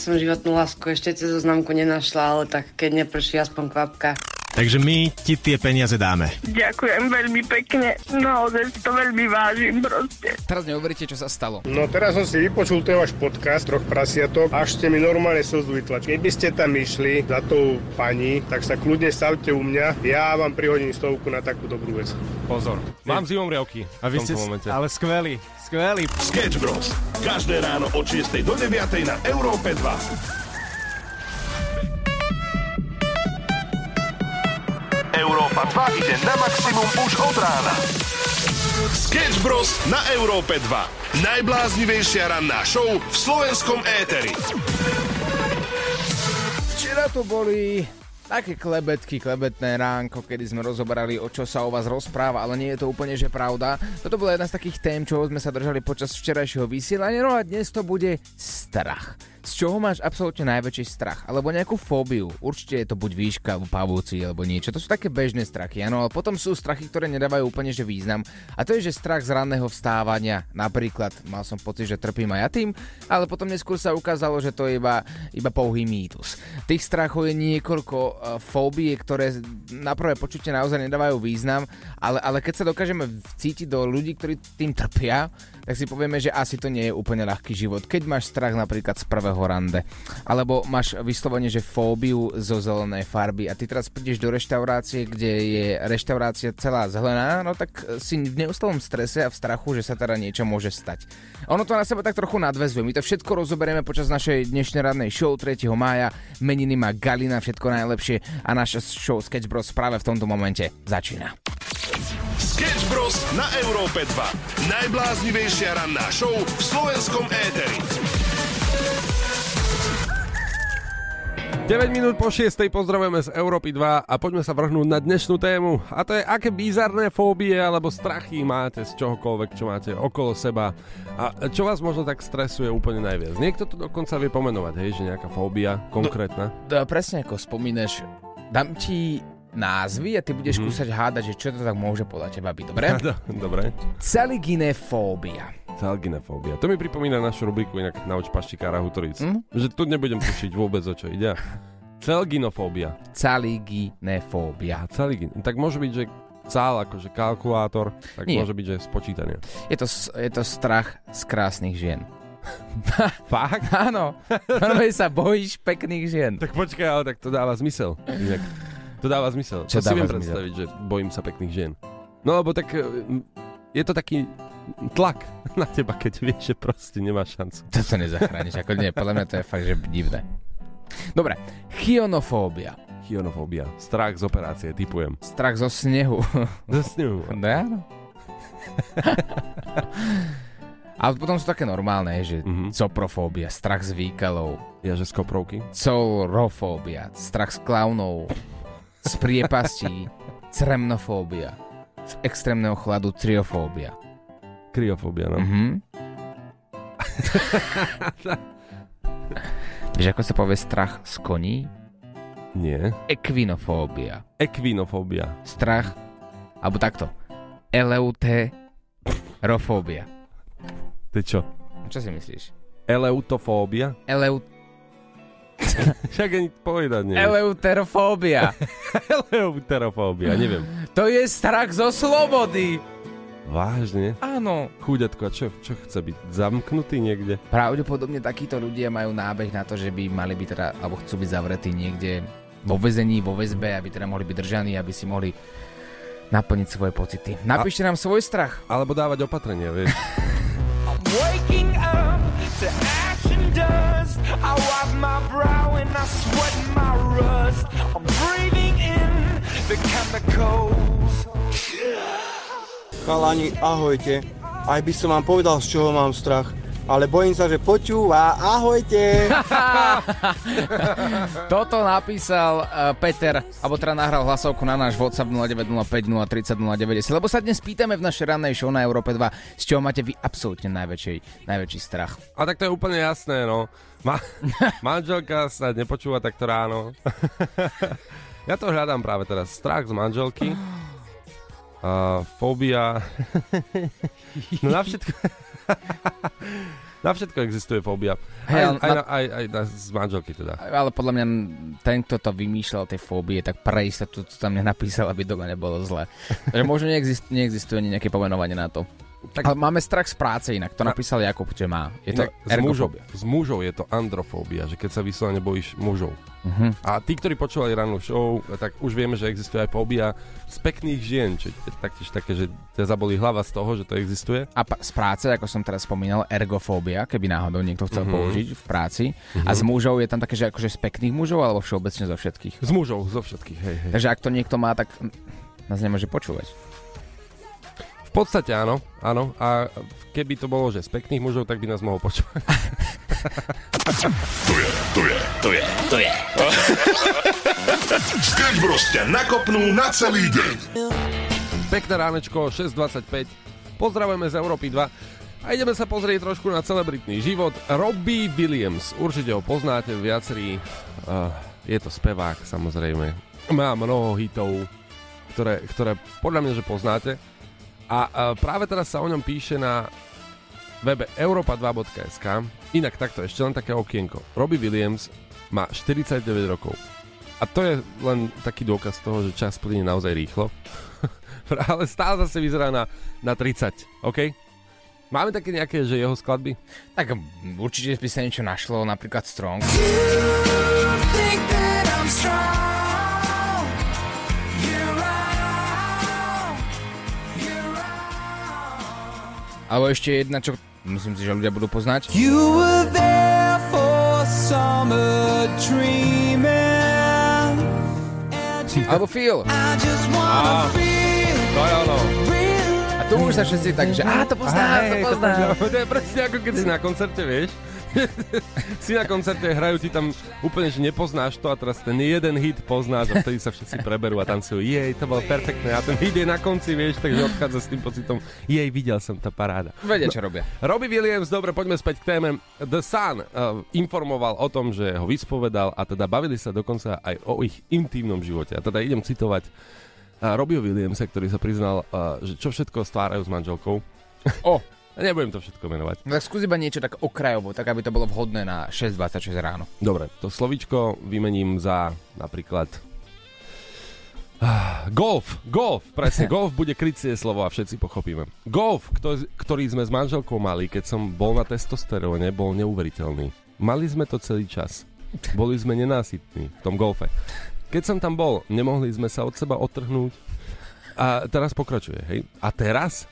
Som životnú lásku ešte cez zoznamku nenašla, ale tak keď neprší aspoň kvapka. Takže my ti tie peniaze dáme. Ďakujem veľmi pekne. Naozaj to veľmi vážim proste. Teraz neuveríte, čo sa stalo. No teraz som si vypočul ten váš podcast Troch prasiatok, až ste mi normálne slzu vytlačili. Keby ste tam išli za tou pani, tak sa kľudne stavte u mňa. Ja vám prihodím stovku na takú dobrú vec. Pozor, mám zimom riavky. A vy ste ale skvelý. Sketch Bros. Každé ráno od 6 do 9 na Európe 2. Európa 2 ide na maximum už od rána. Sketch Bros. Na Európe 2. Najbláznivejšia ranná show v slovenskom éteri. Včera to boli také klebetné ránko, kedy sme rozoberali, o čo sa o vás rozpráva, ale nie je to úplne, že pravda. Toto bola jedna z takých tém, čo sme sa držali počas včerajšieho vysielania, no a dnes to bude strach. Z čoho máš absolútne najväčší strach? Alebo nejakú fóbiu? Určite je to buď výška, alebo pavúci, alebo niečo. To sú také bežné strachy, áno, ale potom sú strachy, ktoré nedávajú úplne že význam. A to je, že strach z ranného vstávania. Napríklad, mal som pocit, že trpím aj ja tým, ale potom neskôr sa ukázalo, že to je iba pouhý mýtus. Tých strachov je niekoľko. Fóbie, ktoré na prvé počutie naozaj nedávajú význam, ale keď sa dokážeme vcítiť do ľudí, ktorí tým trpia, tak si povieme, že asi to nie je úplne ľahký život. Keď máš strach napríklad z prvého rande, alebo máš vyslovene, že fóbiu zo zelenej farby a ty teraz prídeš do reštaurácie, kde je reštaurácia celá zelená, no tak si v neustálom strese a v strachu, že sa teda niečo môže stať. Ono to na seba tak trochu nadväzuje. My to všetko rozoberieme počas našej dnešnej radnej show 3. mája. Meniny má Galina, všetko najlepšie. A naša show Sketch Bros práve v tomto momente začína. Sketch Bros na Európe 2. Najbláznivejšia ranná show v slovenskom éteri. 9 minút po 6:00 pozdravujeme z Európy 2 a poďme sa vrhnúť na dnešnú tému. A to je, aké bizarné fóbie alebo strachy máte z čohokoľvek, čo máte okolo seba. A čo vás možno tak stresuje úplne najviac. Niekto to dokonca vie pomenovať, hej, že nejaká fóbia konkrétna. No, presne ako spomínaš, dám ti názvy a ty budeš kúsať hádať, že čo to tak môže podľa teba byť, dobre? Dobre. Celigynefóbia. Alginefóbia. To mi pripomína našu rubriku inak Nauč paštikára Hutoric. Že tu nebudem tušiť vôbec, o čo ide. Celginofóbia. Celigynefóbia. Tak môže byť, že cál, akože kalkulátor, tak nie. Môže byť, že spočítanie. Je to strach z krásnych žien. Fakt? Áno. Normálne sa bojíš pekných žien. Tak počkaj, ale tak to dáva zmysel. Čo si viem predstaviť, že bojím sa pekných žien. No lebo tak je to taký tlak na teba, keď vieš, že proste nemáš šancu. To sa nezachrániš, ako nie, podľa mňa to je fakt, že divné. Dobre, Chionofóbia. Strach z operácie, typujem. Strach zo snehu. No áno. Ale potom sú také normálne, že coprofóbia, strach z výkalov. Jaže z koprovky? Colrofóbia, strach z klaunov, z priepastí, cremnofóbia, z extrémneho chladu, triofóbia. Kryofóbia, no. Vieš, ako sa povie strach z koní? Nie. Ekvinofóbia. Strach, alebo takto. Eleuterofóbia. To je čo? Čo si myslíš? Eleutofóbia? Však ani povedať neviem. Eleuterofóbia, neviem. To je strach zo slobody. Vážne? Áno. Chúďatko, a čo chce byť? Zamknutý niekde? Pravdepodobne takíto ľudia majú nábeh na to, že by mali byť teda, alebo chcú byť zavretí niekde vo väzení, vo väzbe, aby teda mohli byť držaní, aby si mohli naplniť svoje pocity. Napíšte nám svoj strach. Alebo dávať opatrenia, vieš. I'm waking up to ash and dust. I wipe my brow and I sweat my rust. I'm breathing in the chemicals. Chalani, ahojte. Aj by som vám povedal, z čoho mám strach, ale bojím sa, že počúva. Ahojte. Toto napísal Peter, alebo teda nahral hlasovku na náš WhatsApp 0905 030 090, lebo sa dnes pýtame v našej rannej show na Európe 2, z čoho máte vy absolútne najväčší strach. A tak to je úplne jasné, no. Manželka sa nepočúva takto ráno. Ja to hľadám práve teraz. Strach z manželky. Fóbia. No na všetko. Na všetko existuje fóbia. Hey, aj na z manželky teda. Ale podľa mňa ten, kto to vymýšľal, tie fóbie, tak pre istotu to tam nenapísal, aby doma nebolo zle. Takže možno neexistuje ani nejaké pomenovanie na to. Tak, ale máme strach z práce inak, to napísal Jakub, že má. Je to ergofóbia. S mužov je to androfóbia, že keď sa vyslovene bojíš mužov. Uh-huh. A tí, ktorí počúvali rannú show, tak už vieme, že existuje aj fóbia z pekných žien, čiže taktiež také, že ťa zabolí hlava z toho, že to existuje. A z práce, ako som teraz spomínal, ergofóbia, keby náhodou niekto chcel použiť v práci. Uh-huh. A z mužov je tam také, že akože z pekných mužov, alebo všeobecne zo všetkých? Z mužov, zo všetkých, hej. Takže ak to niekto má, tak nás nemôže počúvať. V podstate áno. A keby to bolo, že z pekných mužov, tak by nás mohol počúvať. To je. Sketch Bros ťa nakopnú na celý deň. Pekné ránečko, 6:25. Pozdravujeme z Európy 2. A ideme sa pozrieť trošku na celebritný život. Robbie Williams, určite ho poznáte viacerí. Je to spevák, samozrejme. Má mnoho hitov, ktoré podľa mňa, že poznáte. A práve teraz sa o ňom píše na webe europa2.sk. Inak takto, ešte len také okienko. Robbie Williams má 49 rokov. A to je len taký dôkaz toho, že čas plynie naozaj rýchlo. Ale stále zase vyzerá na 30, OK? Máme také nejaké, že jeho skladby? Tak určite by sa niečo našlo, napríklad Strong. Alebo ešte jedna, čo myslím si, že ľudia budú poznať. You were there for summer dreaming. Alebo Feel. To je ono. A tu už sa všetci tak, že to poznám. To je presne ako keď si na koncerte, vieš. Si na koncerte, hrajú ti tam úplne, že nepoznáš to a teraz ten jeden hit poznáš a vtedy sa všetci preberú a tancujú. Jej, to bolo perfektné. A ten hit je na konci, vieš, takže odchádza s tým pocitom. Jej, videl som, tá paráda. Vedia, čo robia. Robbie Williams, dobre, poďme späť k téme. The Sun informoval o tom, že ho vyspovedal a teda bavili sa dokonca aj o ich intímnom živote. A teda idem citovať Robbie Williamsa, ktorý sa priznal, že čo všetko stvárajú s manželkou. Nebudem to všetko menovať. No tak skús iba niečo tak okrajovo, tak aby to bolo vhodné na 6:26 ráno. Dobre, to slovíčko vymením za napríklad golf, presne, golf bude krycie slovo a všetci pochopíme. Golf, ktorý sme s manželkou mali, keď som bol na testosteróne, bol neuveriteľný. Mali sme to celý čas. Boli sme nenásytní v tom golfe. Keď som tam bol, nemohli sme sa od seba odtrhnúť. A teraz pokračuje, hej? A teraz...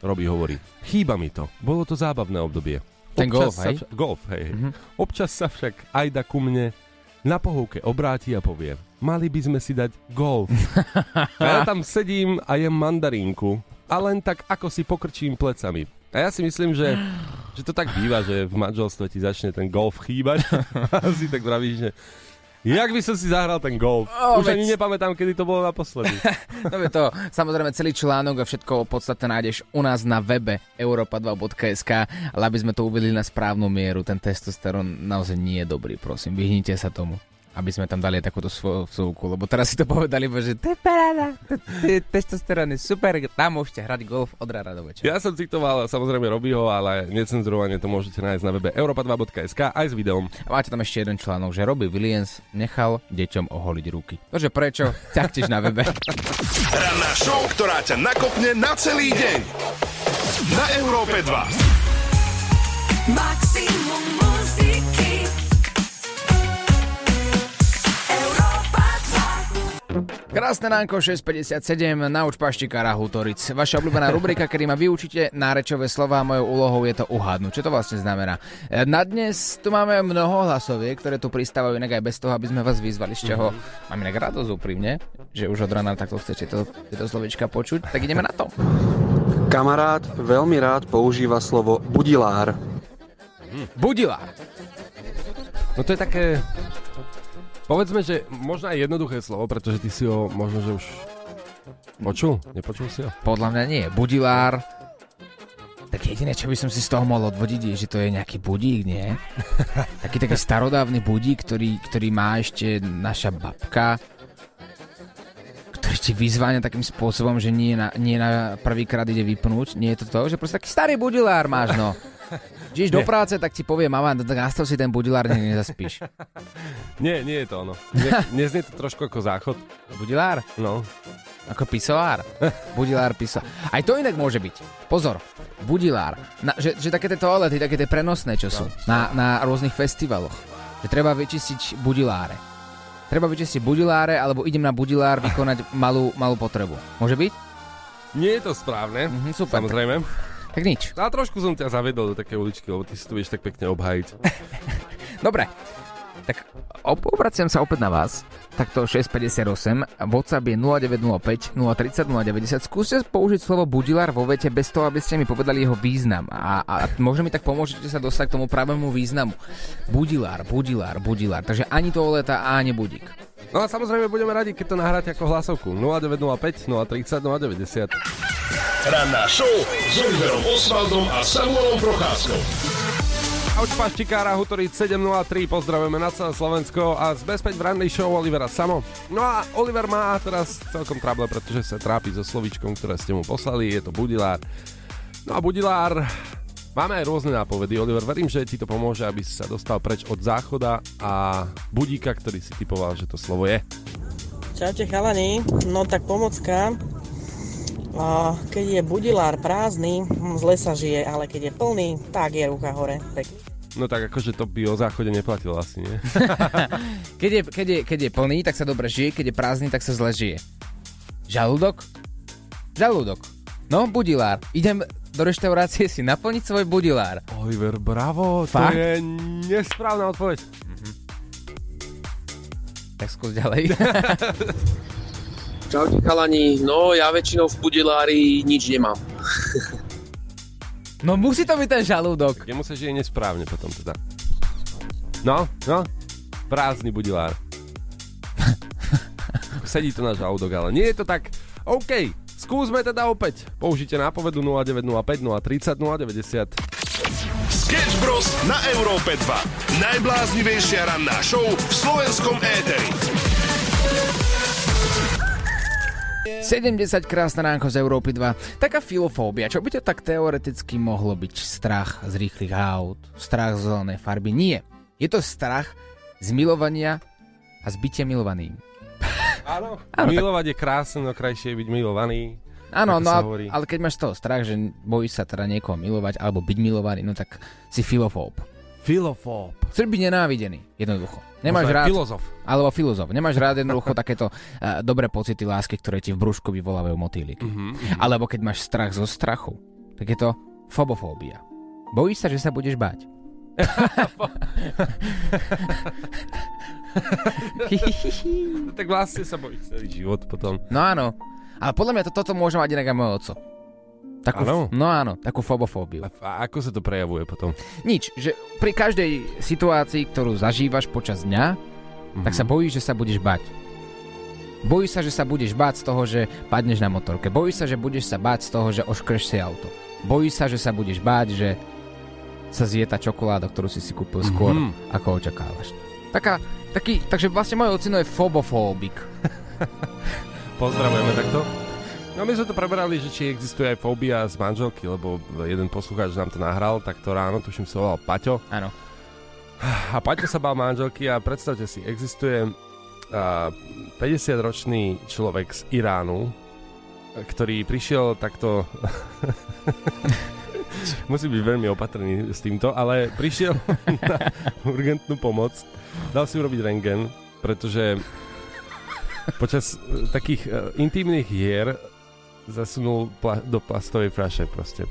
Robbie hovorí, chýba mi to. Bolo to zábavné obdobie. Ten golf, hej? Golf, hej. Mm-hmm. Občas sa však Ajda ku mne na pohovke obráti a povie, mali by sme si dať golf. Ja tam sedím a jem mandarínku a len tak ako si pokrčím plecami. A ja si myslím, že to tak býva, že v manželstve ti začne ten golf chýbať. A si tak vravíš, že... Jak by som si zahral ten golf? Už ani nepamätám, kedy to bolo naposledy. Dobre to, samozrejme celý článok a všetko podstatné nájdeš u nás na webe europa2.sk, ale aby sme to uvedli na správnu mieru, ten testosterón naozaj nie je dobrý, prosím, vyhnite sa tomu, aby sme tam dali takúto svojku, lebo teraz si to povedali, že to je paráda, testosterón je super, tam môžete hrať golf od rána do večera. Ja som citoval samozrejme Robbieho, ale necenzrovanie to môžete nájsť na webe europa2.sk aj s videom. A máte tam ešte jeden článok, že Robbie Williams nechal deťom oholiť ruky. Tože prečo? Taktiež na webe. Ranná show, ktorá ťa nakopne na celý deň. Na Európe 2. Maximum muziky. Krásne ránko, 6:57, nauč paštikára Hutoric. Vaša obľúbená rubrika, kedy ma vyučíte nárečové slova a mojou úlohou je to uhádnuť. Čo to vlastne znamená? Na dnes tu máme mnoho hlasoviek, ktoré tu pristávajú inak aj bez toho, aby sme vás vyzvali, z čoho mám inak radosť úprimne, že už od rána takto chcete tieto slovička počuť, tak ideme na to. Kamarát veľmi rád používa slovo budilár. Budilár. No to je také... Povedzme, že možno aj jednoduché slovo, pretože ty si ho možno, že už počul? Nepočul si ho? Podľa mňa nie. Budilár. Tak jediné, čo by som si z toho mohol odvodiť, je, že to je nejaký budík, nie? Taký starodávny budík, ktorý má ešte naša babka, ktorý ti vyzváňa takým spôsobom, že nie na prvýkrát ide vypnúť. Nie je to, že proste taký starý budilár máš, no. Čiže do práce, tak ti povie mama, nastav si ten budilár, nezaspíš. Nie, nie je to ono. Neznie to trošku ako záchod. Budilár? No. Ako pisoár. Budilár, pisoár. Aj to inak môže byť. Pozor. Budilár. Že také tie toalety, také tie prenosné, čo sú na rôznych festivaloch. Že treba vyčistiť budiláre. Treba vyčistiť budiláre, alebo idem na budilár vykonať malú potrebu. Môže byť? Nie je to správne. Super. Samozrejme. Tak nič. A trošku som ťa zavedol do také uličky, lebo ty si tu vieš tak pekne obhájiť. Dobre. Tak obraciam sa opäť na vás. Takto 658, WhatsApp je 0905 030 090. Skúste použiť slovo budilár vo vete bez toho, aby ste mi povedali jeho význam. A možno mi tak pomôžete sa dostať k tomu pravému významu. Budilár, budilár, budilár. Takže ani toaleta, ani budík. No a samozrejme budeme radi, keď to nahráte ako hlasovku. 0905 030 090. Ranná show s Oliverom Osvaldom a Samuelom Procházkou. Od Paštikára, Hutorič 703, pozdravujeme na celé Slovensko a zbezpäť v rannej show Olivera Samo. No a Oliver má teraz celkom trable, pretože sa trápi so slovíčkom, ktoré ste mu poslali, je to budilár. No a budilár, máme aj rôzne nápovedy. Oliver, verím, že ti to pomôže, aby si sa dostal preč od záchoda a budíka, ktorý si typoval, že to slovo je. Čaute chalani, no tak pomocka. Keď je budilár prázdny, zle sa žije, ale keď je plný, tak je ruka hore. Pekne. No tak akože to by o záchode neplatilo asi, nie? Keď je plný, tak sa dobre žije, keď je prázdny, tak sa zle žije. Žalúdok? Žalúdok. No, budilár. Idem do reštaurácie si naplniť svoj budilár. Oliver, bravo, fakt? To je nesprávna odpoveď. Mhm. Tak skús ďalej. Čauti chalani, no ja väčšinou v budilári nič nemám. No musí to byť ten žalúdok. Tak nemusíš jej nesprávne potom teda. No, prázdny budilár. Sedí to na žalúdok, ale nie je to tak. OK, skúsme teda opäť. Použite nápovedu 0905 030 090. Sketch Bros na Európe 2. Najbláznivejšia ranná show v slovenskom éteri. 70 krásne ránko z Európy 2. Taká filofóbia, čo by to tak teoreticky mohlo byť? Strach z rýchlych aut, strach z zelenej farby. Nie. Je to strach z milovania a z bytia milovaným. Áno, milovať je krásne, no krajšie je byť milovaný. Áno, no ale keď máš toho strach, že bojíš sa teda niekoho milovať alebo byť milovaný, no tak si filofób. Filofób. Chceš byť nenávidený, jednoducho. Nemáš rád, filozof. Alebo filozof. Nemáš rád jednoducho takéto dobré pocity lásky, ktoré ti v brúšku vyvolávajú motýliky. Alebo keď máš strach zo strachu, tak je to fobofóbia. Bojíš sa, že sa budeš báť. Tak vlastne sa bojíš celý život potom. No áno. Ale podľa mňa toto môže mať inak aj môj oco. Takú fobofóbiu. A ako sa to prejavuje potom? Nič, že pri každej situácii, ktorú zažívaš počas dňa, tak sa bojíš, že sa budeš bať. Bojíš sa, že sa budeš bať z toho, že padneš na motorke. Bojíš sa, že budeš sa bať z toho, že oškreš si auto. Bojíš sa, že sa budeš bať, že sa zje tá čokoláda, ktorú si kúpil skôr, ako očakávaš. Takže vlastne moje ocino je fobofóbik. Pozdravujeme takto. No my sme to preberali, že či existuje aj fóbia z manželky, lebo jeden poslucháč nám to nahral, tak to ráno, tuším, sa volal Paťo. Áno. A Paťo sa bál manželky a predstavte si, existuje 50-ročný človek z Iránu, ktorý prišiel takto... Musím byť veľmi opatrný s týmto, ale prišiel na urgentnú pomoc, dal si urobiť rentgen, pretože počas takých intimných hier zasunul do plastovej fľaše proste.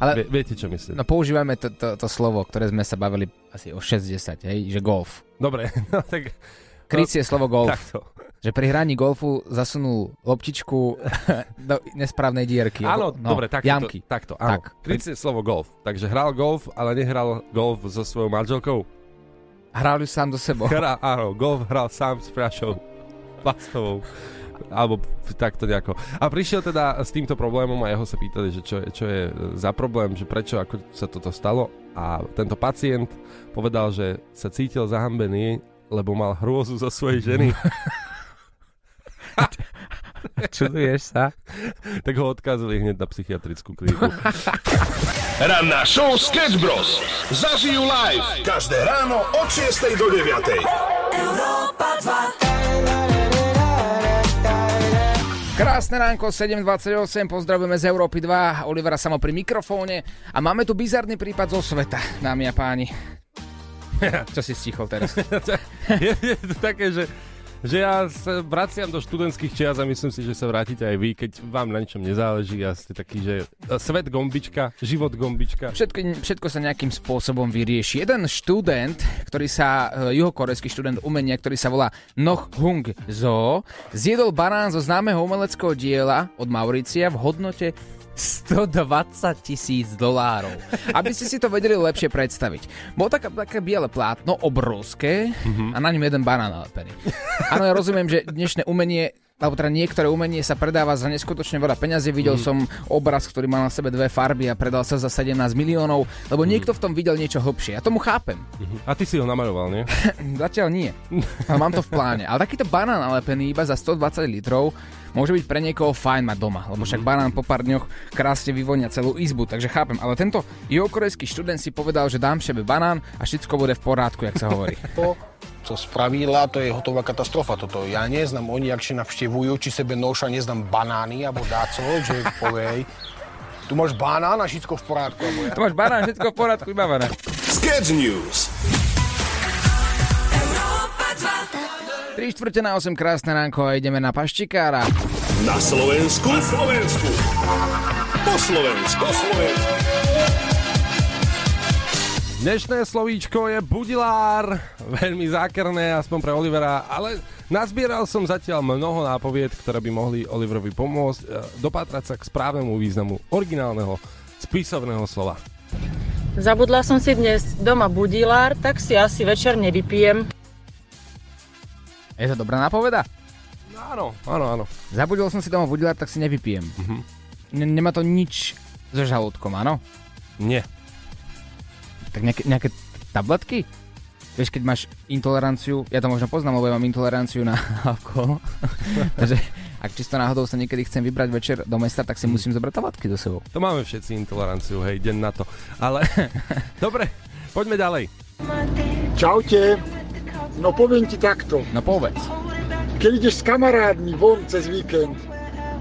Ale viete, čo myslím? No používame to slovo, ktoré sme sa bavili asi o 60, hej, že golf. Dobre, no tak... Krycie slovo golf. Takto. Že pri hraní golfu zasunul loptičku do nesprávnej dierky. Áno, no, dobre, takto, áno. Tak. Krycie slovo golf. Takže hral golf, ale nehral golf so svojou manželkou. Hral ju sám so sebou. Áno, golf hral sám s fľašou. Plastovou. Alebo takto nejako. A prišiel teda s týmto problémom a jeho sa pýtali, že čo je za problém, že prečo, ako sa toto stalo. A tento pacient povedal, že sa cítil zahambený, lebo mal hrôzu zo svojej ženy. Čuduješ sa? Tak ho odkázali hneď na psychiatrickú kliniku. Ranná show Sketch Bros. Zažijú live každé ráno od 6 do 9. Európa 2. Krásne ránko, 7.28, pozdravujeme z Európy 2. Olivera Samo pri mikrofóne a máme tu bizarný prípad zo sveta, dámy a páni. Čo si stichol teraz? Je to také, že ja sa vraciam do študentských čias a myslím si, že sa vrátite aj vy, keď vám na ničom nezáleží a ste taký, že svet gombička, život gombička. Všetko sa nejakým spôsobom vyrieši. Jeden študent, ktorý sa, juhokorejský študent umenia, ktorý sa volá Noh Hyun-soo, zjedol banán zo známeho umeleckého diela od Maurícia v hodnote $120,000. Aby ste si to vedeli lepšie predstaviť. Bolo také biele plátno, obrovské, a na ňom jeden banán nalepený. Áno, ja rozumiem, že dnešné umenie, alebo teda niektoré umenie sa predáva za neskutočne veľa peňazí. Videl som obraz, ktorý mal na sebe dve farby a predal sa za 17 miliónov, lebo niekto v tom videl niečo hlbšie. Ja tomu chápem. A ty si ho namaľoval, nie? Zatiaľ nie. Ale mám to v pláne. Ale takýto banán nalepený iba za 120 litrov môže byť pre niekoho fajn mať doma, lebo však banán po pár dňoch krásne vyvonia celú izbu, takže chápem. Ale tento juhokorejský študent si povedal, že dám sebe banán a všetko bude v porádku, jak sa hovorí. To, co spravila, to je hotová katastrofa toto. Ja neznám, oni akže navštevujú, či sebe noša, neznám banány, alebo dáco, že povej, tu máš banán a všetko v porádku. Ja. Tu máš banán a všetko v porádku, iba banán. Sketch News. 3:48, krásne ránko a ideme na paštikára. Na Slovensku? Na Slovensku. Po Slovensku. Po Slovensku. Dnešné slovíčko je budilár. Veľmi zákerné, aspoň pre Olivera, ale nazbieral som zatiaľ mnoho nápovied, ktoré by mohli Oliverovi pomôcť dopátrať sa k správnemu významu originálneho spisovného slova. Zabudla som si dnes doma budilár, tak si asi večer nevypijem. Je to dobrá nápoveda? No, áno. Zabudil som si doma budilár, tak si nevypijem. Nemá to nič so žalúdkom, áno? Nie. Tak nejaké tabletky? Vieš, keď máš intoleranciu, ja to možno poznám, lebo ja mám intoleranciu na alkohol. Takže ak čisto náhodou sa niekedy chcem vybrať večer do mesta, tak si musím zobrať tabletky do sebou. To máme všetci intoleranciu, hej, deň na to. Ale dobre, poďme ďalej. Čaute. No poviem ti takto. No povedz. Keď ideš s kamarádmi von cez víkend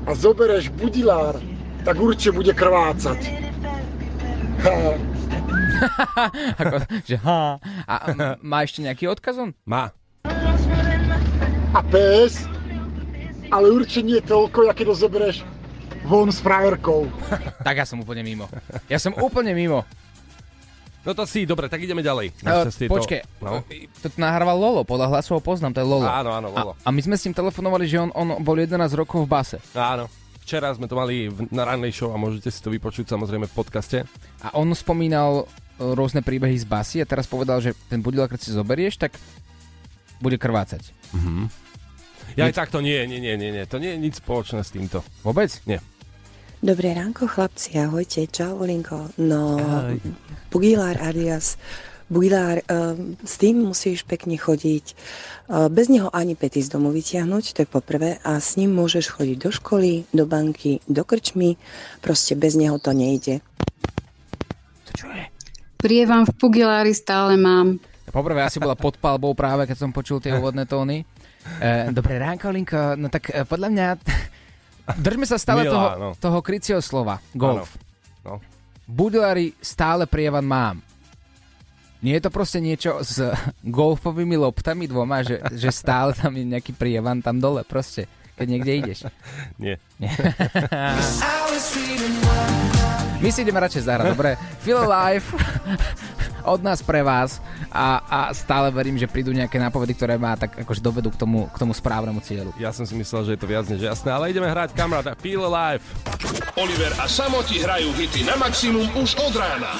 a zobereš budilár, tak určite bude krvácať. Ako, že ha. A má ešte nejaký odkaz on? Má. A pes, ale určite nie toľko, aké to zobereš von s frajerkou. Tak ja som úplne mimo. No to si, dobre, tak ideme ďalej. Počkej, to nahrával Lolo, podľa hlasu ho poznám, to je Lolo. Áno, Lolo. A my sme s ním telefonovali, že on bol 11 rokov v base. Áno, včera sme to mali na rannej show a môžete si to vypočuť samozrejme v podcaste. A on spomínal rôzne príbehy z basy a teraz povedal, že ten budilák, keď si zoberieš, tak bude krvácať. Ja aj takto nie, to nie je nič spoločné s týmto. Vôbec? Nie. Dobré ránko, chlapci, ahojte, čau, Olinko. No, budilár alias budilár, s tým musíš pekne chodiť. Bez neho ani pety z domu vytiahnuť, to je poprvé. A s ním môžeš chodiť do školy, do banky, do krčmy. Proste bez neho to nejde. To čo je? Prievam v budilári stále mám. Poprvé, asi bola pod palbou práve, keď som počul tie úvodné tóny. Dobré ránko, Olinko. No tak podľa mňa... Držme sa stále toho krycieho slova. Golf. No. Budilári stále prievan mám. Nie je to proste niečo s golfovými loptami dvoma, že stále tam je nejaký prievan tam dole proste, keď niekde ideš. Nie. My si ideme radšej zahrať, dobre? Feel Alive od nás pre vás a stále verím, že prídu nejaké nápovedy, ktoré ma tak akože dovedú k tomu správnemu cieľu. Ja som si myslel, že je to viac než jasné, ale ideme hrať, kamaráta. Feel Alive. Oliver a Samo ti hrajú hity na maximum už od rána.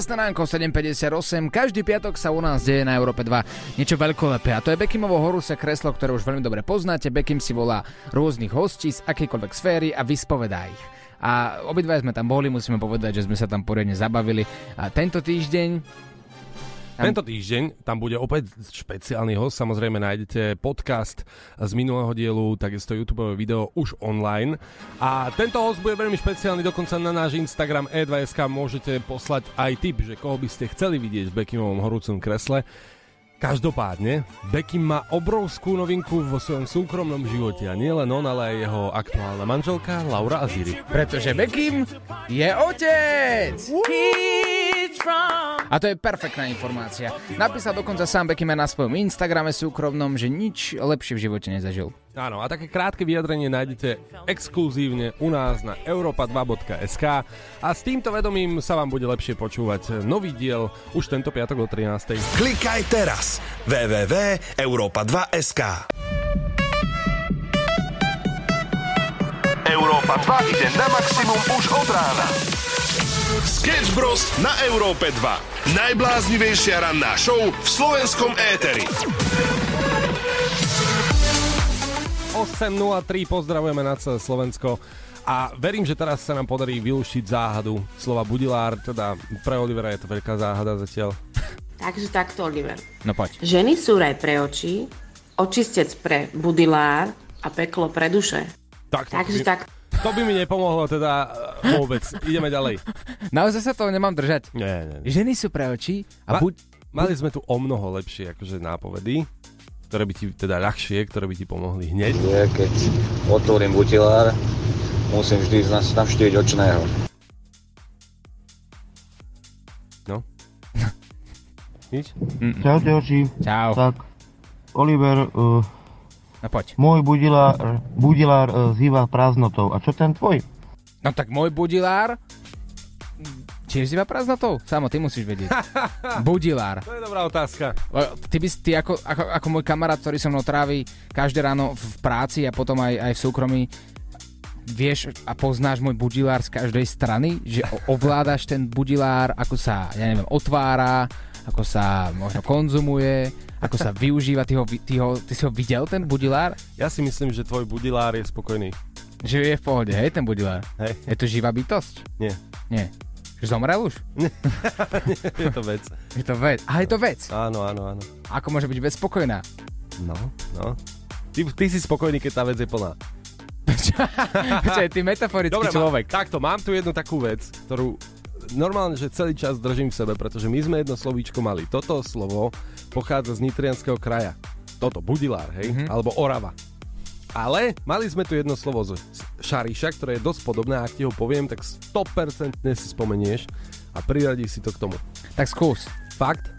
Krásne ránko, 7.58. Každý piatok sa u nás deje na Európe 2 niečo veľkolepé. A to je Bekimovo horúce kreslo, ktoré už veľmi dobre poznáte. Bekim si volá rôznych hostí z akejkoľvek sféry a vyspovedá ich. A obidva sme tam boli, musíme povedať, že sme sa tam poriadne zabavili. A tento týždeň tam bude opäť špeciálny host. Samozrejme nájdete podcast z minulého dielu, takisto YouTube video už online. A tento host bude veľmi špeciálny, dokonca na náš Instagram e2sk môžete poslať aj tip, že koho by ste chceli vidieť v Bekimovom horúcom kresle. Každopádne, Bekim má obrovskú novinku vo svojom súkromnom živote a nie len on, ale aj jeho aktuálna manželka Laura Aziri. Pretože Bekim je otec! A to je perfektná informácia. Napísal dokonca sám Bekim na svojom Instagrame súkromnom, že nič lepšie v živote nezažil. Áno, a také krátke vyjadrenie nájdete exkluzívne u nás na europa2.sk a s týmto vedomím sa vám bude lepšie počúvať nový diel už tento piatok o 13. Klikaj teraz www.europa2.sk. Európa 2 ide na maximum už od rána. Sketch Bros na Európe 2. Najbláznivejšia ranná show v slovenskom éteri. 8.03, pozdravujeme na celé Slovensko a verím, že teraz sa nám podarí vylúštiť záhadu slova Budilár, teda pre Olivera je to veľká záhada zatiaľ. Takže takto, Oliver. No poď. Ženy sú raj pre oči, očistec pre Budilár a peklo pre duše. Tak, takže tak. To by mi nepomohlo teda vôbec. Ideme ďalej. Naozaj sa toho nemám držať. Nie. Ženy sú pre oči a Mali sme tu o mnoho lepšie akože nápovedy, ktoré by ti teda ľahšie, ktoré by ti pomohli hneď. Ja keď otvorím butilár, musím vždy navštíviť očného. No? Nič? Čaute oči. Čau. Tak, Oliver, no poď. Môj budilár zýva prázdnotou. A čo ten tvoj? No tak môj budilár... Čiže zýva prázdnotou? Samo, ty musíš vedieť. Budilár. To je dobrá otázka. Ty ako môj kamarát, ktorý so mnou trávi každé ráno v práci a potom aj v súkromí, vieš a poznáš môj budilár z každej strany, že ovládaš ten budilár, ako sa, otvára, ako sa možno konzumuje, ako sa využíva. Ty si ho videl, ten budilár? Ja si myslím, že tvoj budilár je spokojný. Že je v pohode, hej, ten budilár? Hej. Je to živá bytosť? Nie. Zomrel už? Je to vec. Je to vec. Aha, je to vec. Áno. Ako môže byť vec spokojná? No. Ty si spokojný, keď tá vec je plná. Počkaj, ty metaforický človek. Takto, mám tu jednu takú vec, ktorú normálne, že celý čas držím v sebe, pretože my sme jedno slovíčko mali. Toto slovo pochádza z nitrianskeho kraja. Toto, budilár, hej? Mm-hmm. Alebo Orava. Ale mali sme tu jedno slovo z Šariša, ktoré je dosť podobné a ak ti ho poviem, tak 100% si spomenieš a priradíš si to k tomu. Tak skús. Fakt?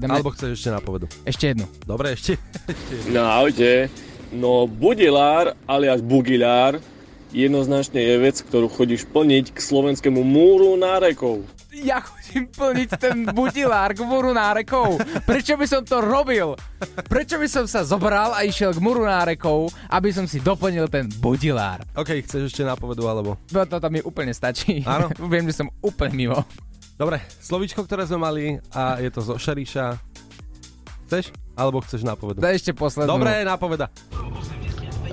Alebo chceš ešte nápovedu? Ešte jednu. Dobre, ešte jednu. No ahojte. No budilár alias bugilár jednoznačne je vec, ktorú chodíš plniť k slovenskému múru nárekov. Ja chodím plniť ten budilár k múru nárekov. Prečo by som to robil? Prečo by som sa zobral a išiel k múru nárekov, aby som si doplnil ten budilár? OK, chceš ešte nápovedu alebo? To mi úplne stačí. Áno? Viem, že som úplne mimo. Dobre, slovíčko, ktoré sme mali a je to zo Šariša. Chceš? Alebo chceš nápovedu? Daj ešte poslednú. Dobre, nápoveda.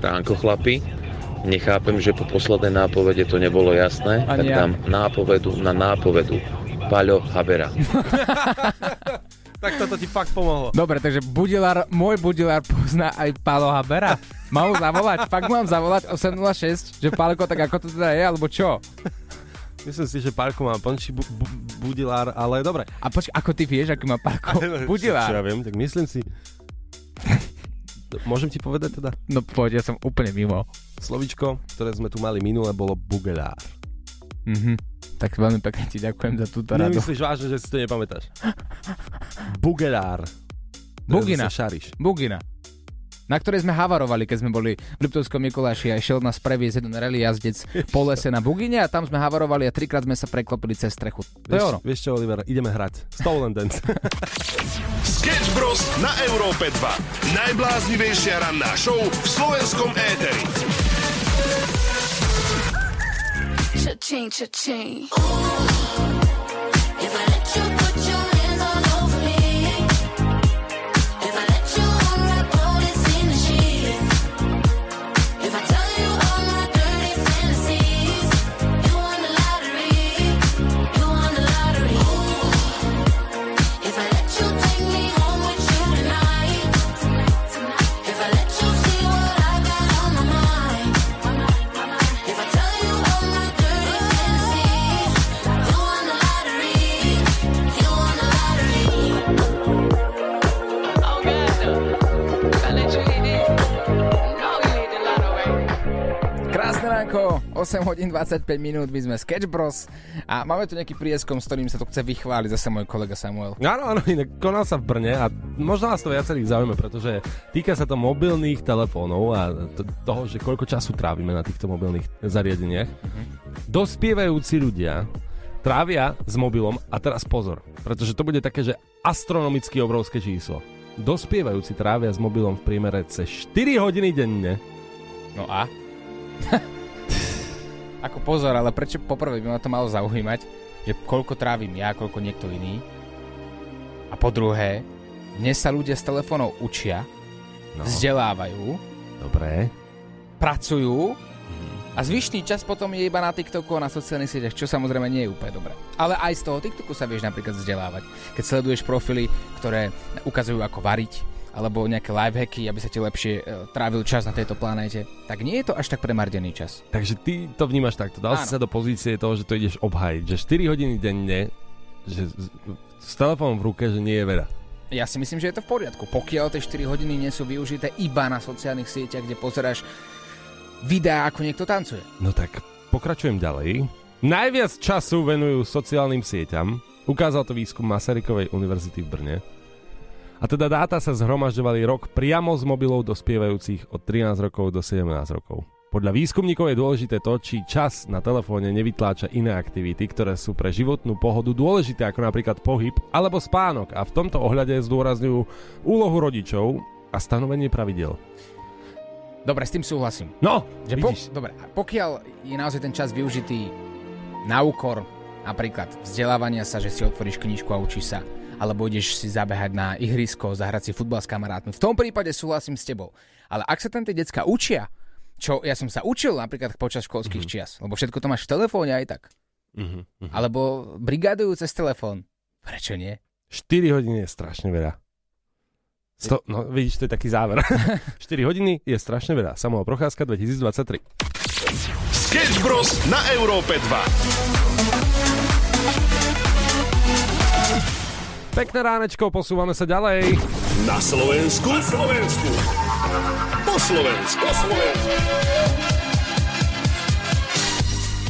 Ránko, chlapi. Nechápem, že po poslednej nápovede to nebolo jasné, tak dám nápovedu na nápovedu. Paľo Habera. Tak toto ti fakt pomohlo. Dobre, takže môj budilár pozná aj Paľo Habera. Mám zavolať? Fakt mám zavolať 806, že Paľko, tak ako to teda je, alebo čo? Myslím si, že Paľko má plnší budilár, ale dobre. A počkaj, ako ty vieš, aký má Paľko budilár? Čo ja viem, tak myslím si... Môžem ti povedať teda? No poď, ja som úplne mimo. Slovíčko, ktoré sme tu mali minule, bolo bugelár. Tak veľmi pekne ti ďakujem za túto radu. Nemyslíš vážne, že si to nepamätáš? Bugelár. Bugina. Bugina. Na ktorej sme havarovali, keď sme boli v Liptovskom Mikuláši a šiel nás previesť jeden rally jazdec po lese na Bugine a tam sme havarovali a 3-krát sme sa preklopili cez strechu. To je ono. Vieš čo, Oliver, ideme hrať. Stolen Dance. Sketch Bros. Na Európe 2. Najbláznivejšia ranná show v slovenskom éteri. Cha-ching, cha-ching. 8 hodín 25 minút, my sme Sketch Bros a máme tu nejaký prieskom, s ktorým sa to chce vychváliť zase môj kolega Samuel. Áno, inak konal sa v Brne a možno vás to viacerých zaujíma, pretože týka sa to mobilných telefónov a toho, že koľko času trávime na týchto mobilných zariadeniach. Mhm. Dospievajúci ľudia trávia s mobilom a teraz pozor, pretože to bude také, že astronomicky obrovské číslo. Dospievajúci trávia s mobilom v priemere cez 4 hodiny denne. No a? Ako pozor, ale prečo poprvé by ma to malo zaujímať, že koľko trávim ja, koľko niekto iný. A po druhé, dnes sa ľudia s telefónov učia, vzdelávajú, dobre, pracujú a zvyšný čas potom je iba na TikToku a na sociálnych sieťach, čo samozrejme nie je úplne dobré. Ale aj z toho TikToku sa vieš napríklad vzdelávať, keď sleduješ profily, ktoré ukazujú, ako variť, alebo nejaké lifehacky, aby sa ti lepšie trávil čas na tejto planéte, tak nie je to až tak premardený čas. Takže ty to vnímaš takto, dal si sa do pozície toho, že to ideš obhajiť, že 4 hodiny denne, že s telefónom v ruke, že nie je veľa. Ja si myslím, že je to v poriadku, pokiaľ tie 4 hodiny nie sú využité iba na sociálnych sieťach, kde pozeráš videá, ako niekto tancuje. No tak, pokračujem ďalej. Najviac času venujú sociálnym sieťam, ukázal to výskum Masarykovej univerzity v Brne. A teda dáta sa zhromažďovali rok priamo z mobilov dospievajúcich od 13 rokov do 17 rokov. Podľa výskumníkov je dôležité to, či čas na telefóne nevytláča iné aktivity, ktoré sú pre životnú pohodu dôležité, ako napríklad pohyb alebo spánok. A v tomto ohľade zdôrazňujú úlohu rodičov a stanovenie pravidel. Dobre, s tým súhlasím. No, že vidíš. Dobre, pokiaľ je naozaj ten čas využitý na úkor, napríklad vzdelávania sa, že si otvoríš knižku a učíš sa, alebo ideš si zabehať na ihrisko, zahrať si futbal s kamarátmi. V tom prípade súhlasím s tebou. Ale ak sa tam tie decká učia, čo ja som sa učil napríklad počas školských čias, lebo všetko to máš v telefóne aj tak. Alebo brigádujú cez telefón. Prečo nie? 4 hodiny je strašne veľa. No vidíš, to je taký záver. 4 hodiny je strašne veľa. Samuel Procházka 2023. Sketch Bros na Európe 2. Pekné ránečko, posúvame sa ďalej. Na Slovensku. Po Slovensku.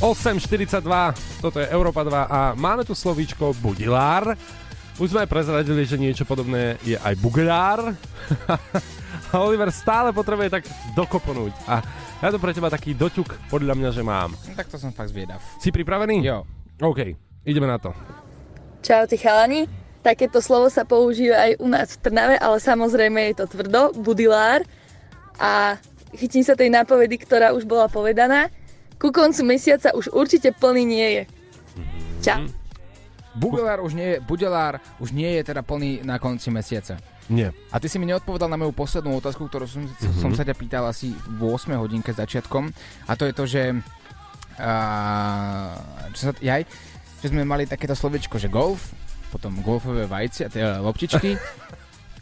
8.42, toto je Európa 2 a máme tu slovíčko budilár. Už sme aj prezradili, že niečo podobné je aj bugelár. A Oliver stále potrebuje tak dokopnúť. A ja to pre teba taký doťuk podľa mňa, že mám. No, tak to som fakt zvedav. Si pripravený? Jo. OK, ideme na to. Čau, ty chalani. Takéto slovo sa používa aj u nás v Trnave, ale samozrejme je to tvrdo, budilár. A chytím sa tej nápovedy, ktorá už bola povedaná. Ku koncu mesiaca už určite plný nie je. Čau. Bugelár už nie je, budelár už nie je teda plný na konci mesiaca. Nie. A ty si mi neodpovedal na moju poslednú otázku, ktorú som sa ťa pýtal asi v 8 hodinke začiatkom. A to je to, že... že sme mali takéto slovičko, že golf, potom golfové vajci a tie loptičky,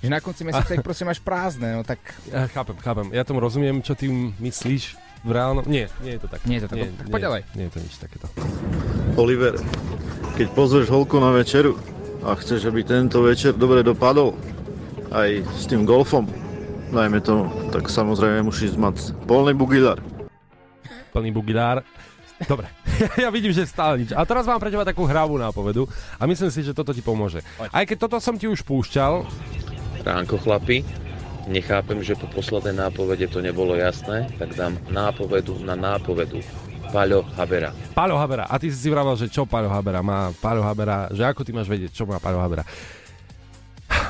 že na konci mesiaca ich proste máš prázdne, no tak... Ja chápem, ja tomu rozumiem, čo ty myslíš v reálnom... Nie je to tak. Nie, poď ďalej. Nie je to nič takéto. Oliver, keď pozveš holku na večeru a chceš, aby tento večer dobre dopadol, aj s tým golfom, dajme tomu, tak samozrejme musíš mať plný bugilár. Plný bugilár. Dobre, ja vidím, že stále nič. A teraz mám pre teba takú hravú nápovedu a myslím si, že toto ti pomôže. Aj keď toto som ti už púšťal. Ránko, chlapi, nechápem, že po poslednej nápovede to nebolo jasné, tak dám nápovedu na nápovedu. Paľo Habera. A ty si vraval, že čo Paľo Habera má. Paľo Habera, že ako ty máš vedieť, čo má Paľo Habera.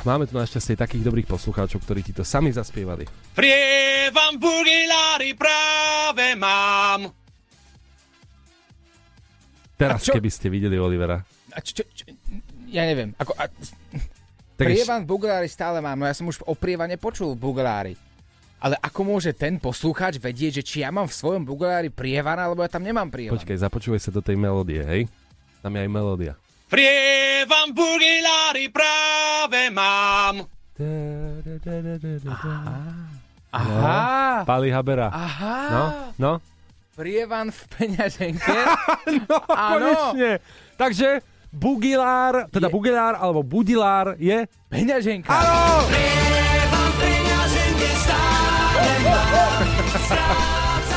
Máme tu našťastie takých dobrých poslucháčov, ktorí ti to sami zaspievali. Frievam bugilári práve mám. Teraz, keby ste videli Olivera. ja neviem. Ako, prievan v buglári stále mám, no ja som už o prievane počul v buglári. Ale ako môže ten poslucháč vedieť, že či ja mám v svojom buglári prievan, alebo ja tam nemám prievan? Počkaj, započúvaj sa do tej melódie, hej? Tam je aj melódia. Prievan buglári práve mám. Aha. Paľo Habera. Aha. No. Prievan v peňaženke? No, konečne. Takže bugilár, teda bugilár alebo budilár je... peňaženka. Áno! Prievan v peňaženke stále mám.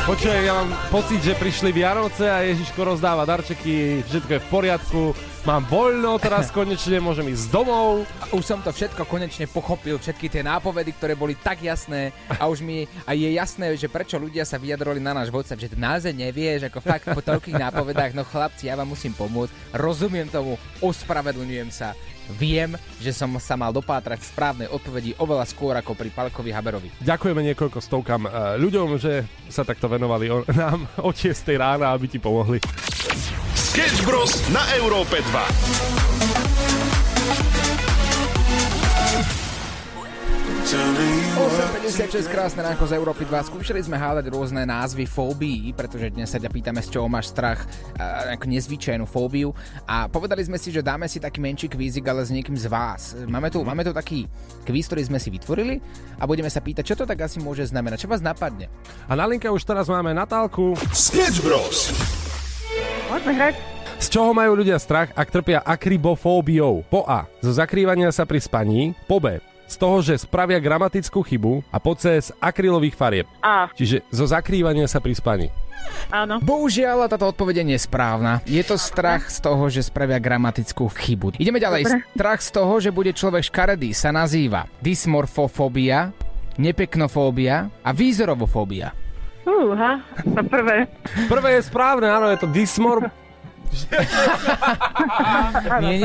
Počuj, ja mám pocit, že prišli Vianoce a Ježiško rozdáva darčeky, všetko je v poriadku. Mám voľno teraz konečne, môžem ísť domov. A už som to všetko konečne pochopil, všetky tie nápovedy, ktoré boli tak jasné a už mi a je jasné, že prečo ľudia sa vyjadrovali na náš WhatsApp, že to naozaj nevieš, ako fakt po toľkých nápovedách, no chlapci, ja vám musím pomôcť, rozumiem tomu, ospravedlňujem sa. Viem, že som sa mal dopátrať správnej odpovedi oveľa skôr ako pri Paľkovi Haberovi. Ďakujeme niekoľko stovkám ľuďom, že sa takto venovali nám od 6 rána, aby ti pomohli. Sketch Bros. Na Európe 2. 8.56, krásne ránko z Európy 2. Skúšali sme hádať rôzne názvy fóbií, pretože dnes sa ťa pýtame, z čoho máš strach, nejakú nezvyčajnú fóbiu. A povedali sme si, že dáme si taký menší kvízik, ale s niekým z vás. Máme tu taký kvíz, ktorý sme si vytvorili a budeme sa pýtať, čo to tak asi môže znamenať, čo vás napadne. A na linke už teraz máme Natálku. Sketch Bros. Môžeme hrať? Z čoho majú ľudia strach, ak trpia akribofóbiou? Po A. Zo zakrývania sa pri spaní. Po B. Z toho, že spravia gramatickú chybu a po C z akrylových farieb. A. Čiže zo zakrývania sa pri spaní. Áno. Bohužiaľ, táto odpoveď je nesprávna. Je to strach z toho, že spravia gramatickú chybu. Ideme ďalej. Dobre. Strach z toho, že bude človek škaredý, sa nazýva dysmorfofóbia, nepeknofóbia a výzorovofóbia. Uha, to prvé. Prvé je správne, áno, je to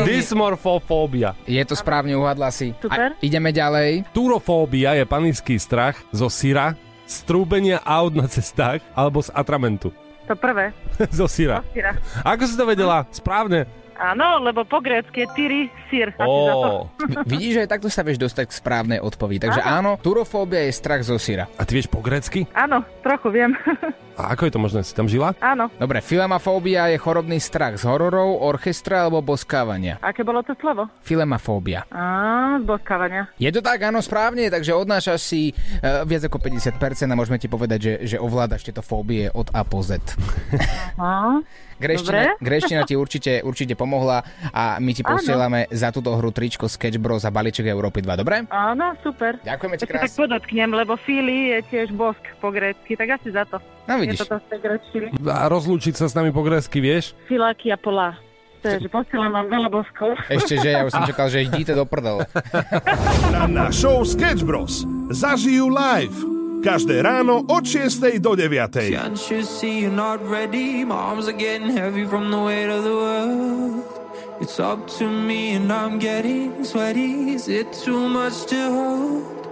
dysmorfofóbia. Je to správne, uhadla si. Super. Ideme ďalej. Turofóbia je panický strach zo syra, strúbenia aut na cestách alebo z atramentu. To prvé. Zo syra. Ako si to vedela? Správne. Áno, lebo po grécky je tyri, syr. Vidíš, že takto sa vieš dostať k správnej odpovedi. Takže áno, turofóbia je strach zo syra. A ty vieš po grécky? Áno, trochu viem. A ako je to možné? Si tam žila? Áno. Dobre, filemafóbia je chorobný strach z hororov, orchestra alebo boskávania. Aké bolo to slovo? Filemafóbia. Á, z boskávania. Je to tak, áno, správne, takže odnášaš si viac ako 50% a môžeme ti povedať, že ovládaš tieto fóbie od A po Z. Aha, greština ti určite pomohla a my ti posielame za túto hru tričko Sketch Bros a balíček Európy 2, dobre? Áno, super. Ďakujeme ti krásne. Tak podotknem, lebo fili je tiež bosk po grécky, tak asi za to. No vidíš. A rozlúčiť sa s nami po grécky, vieš? Filáky a polá. Takže posielam vám veľa boskov. Ešte že, ja už som čakal, že idíte do prdele. Na show Sketch Bros. Zažijú live. Každé ráno od 6 do 9. Can't you see you're not ready? My arms are getting heavy from the weight of the world. It's up to me and I'm getting sweaty. Is it too much to hold?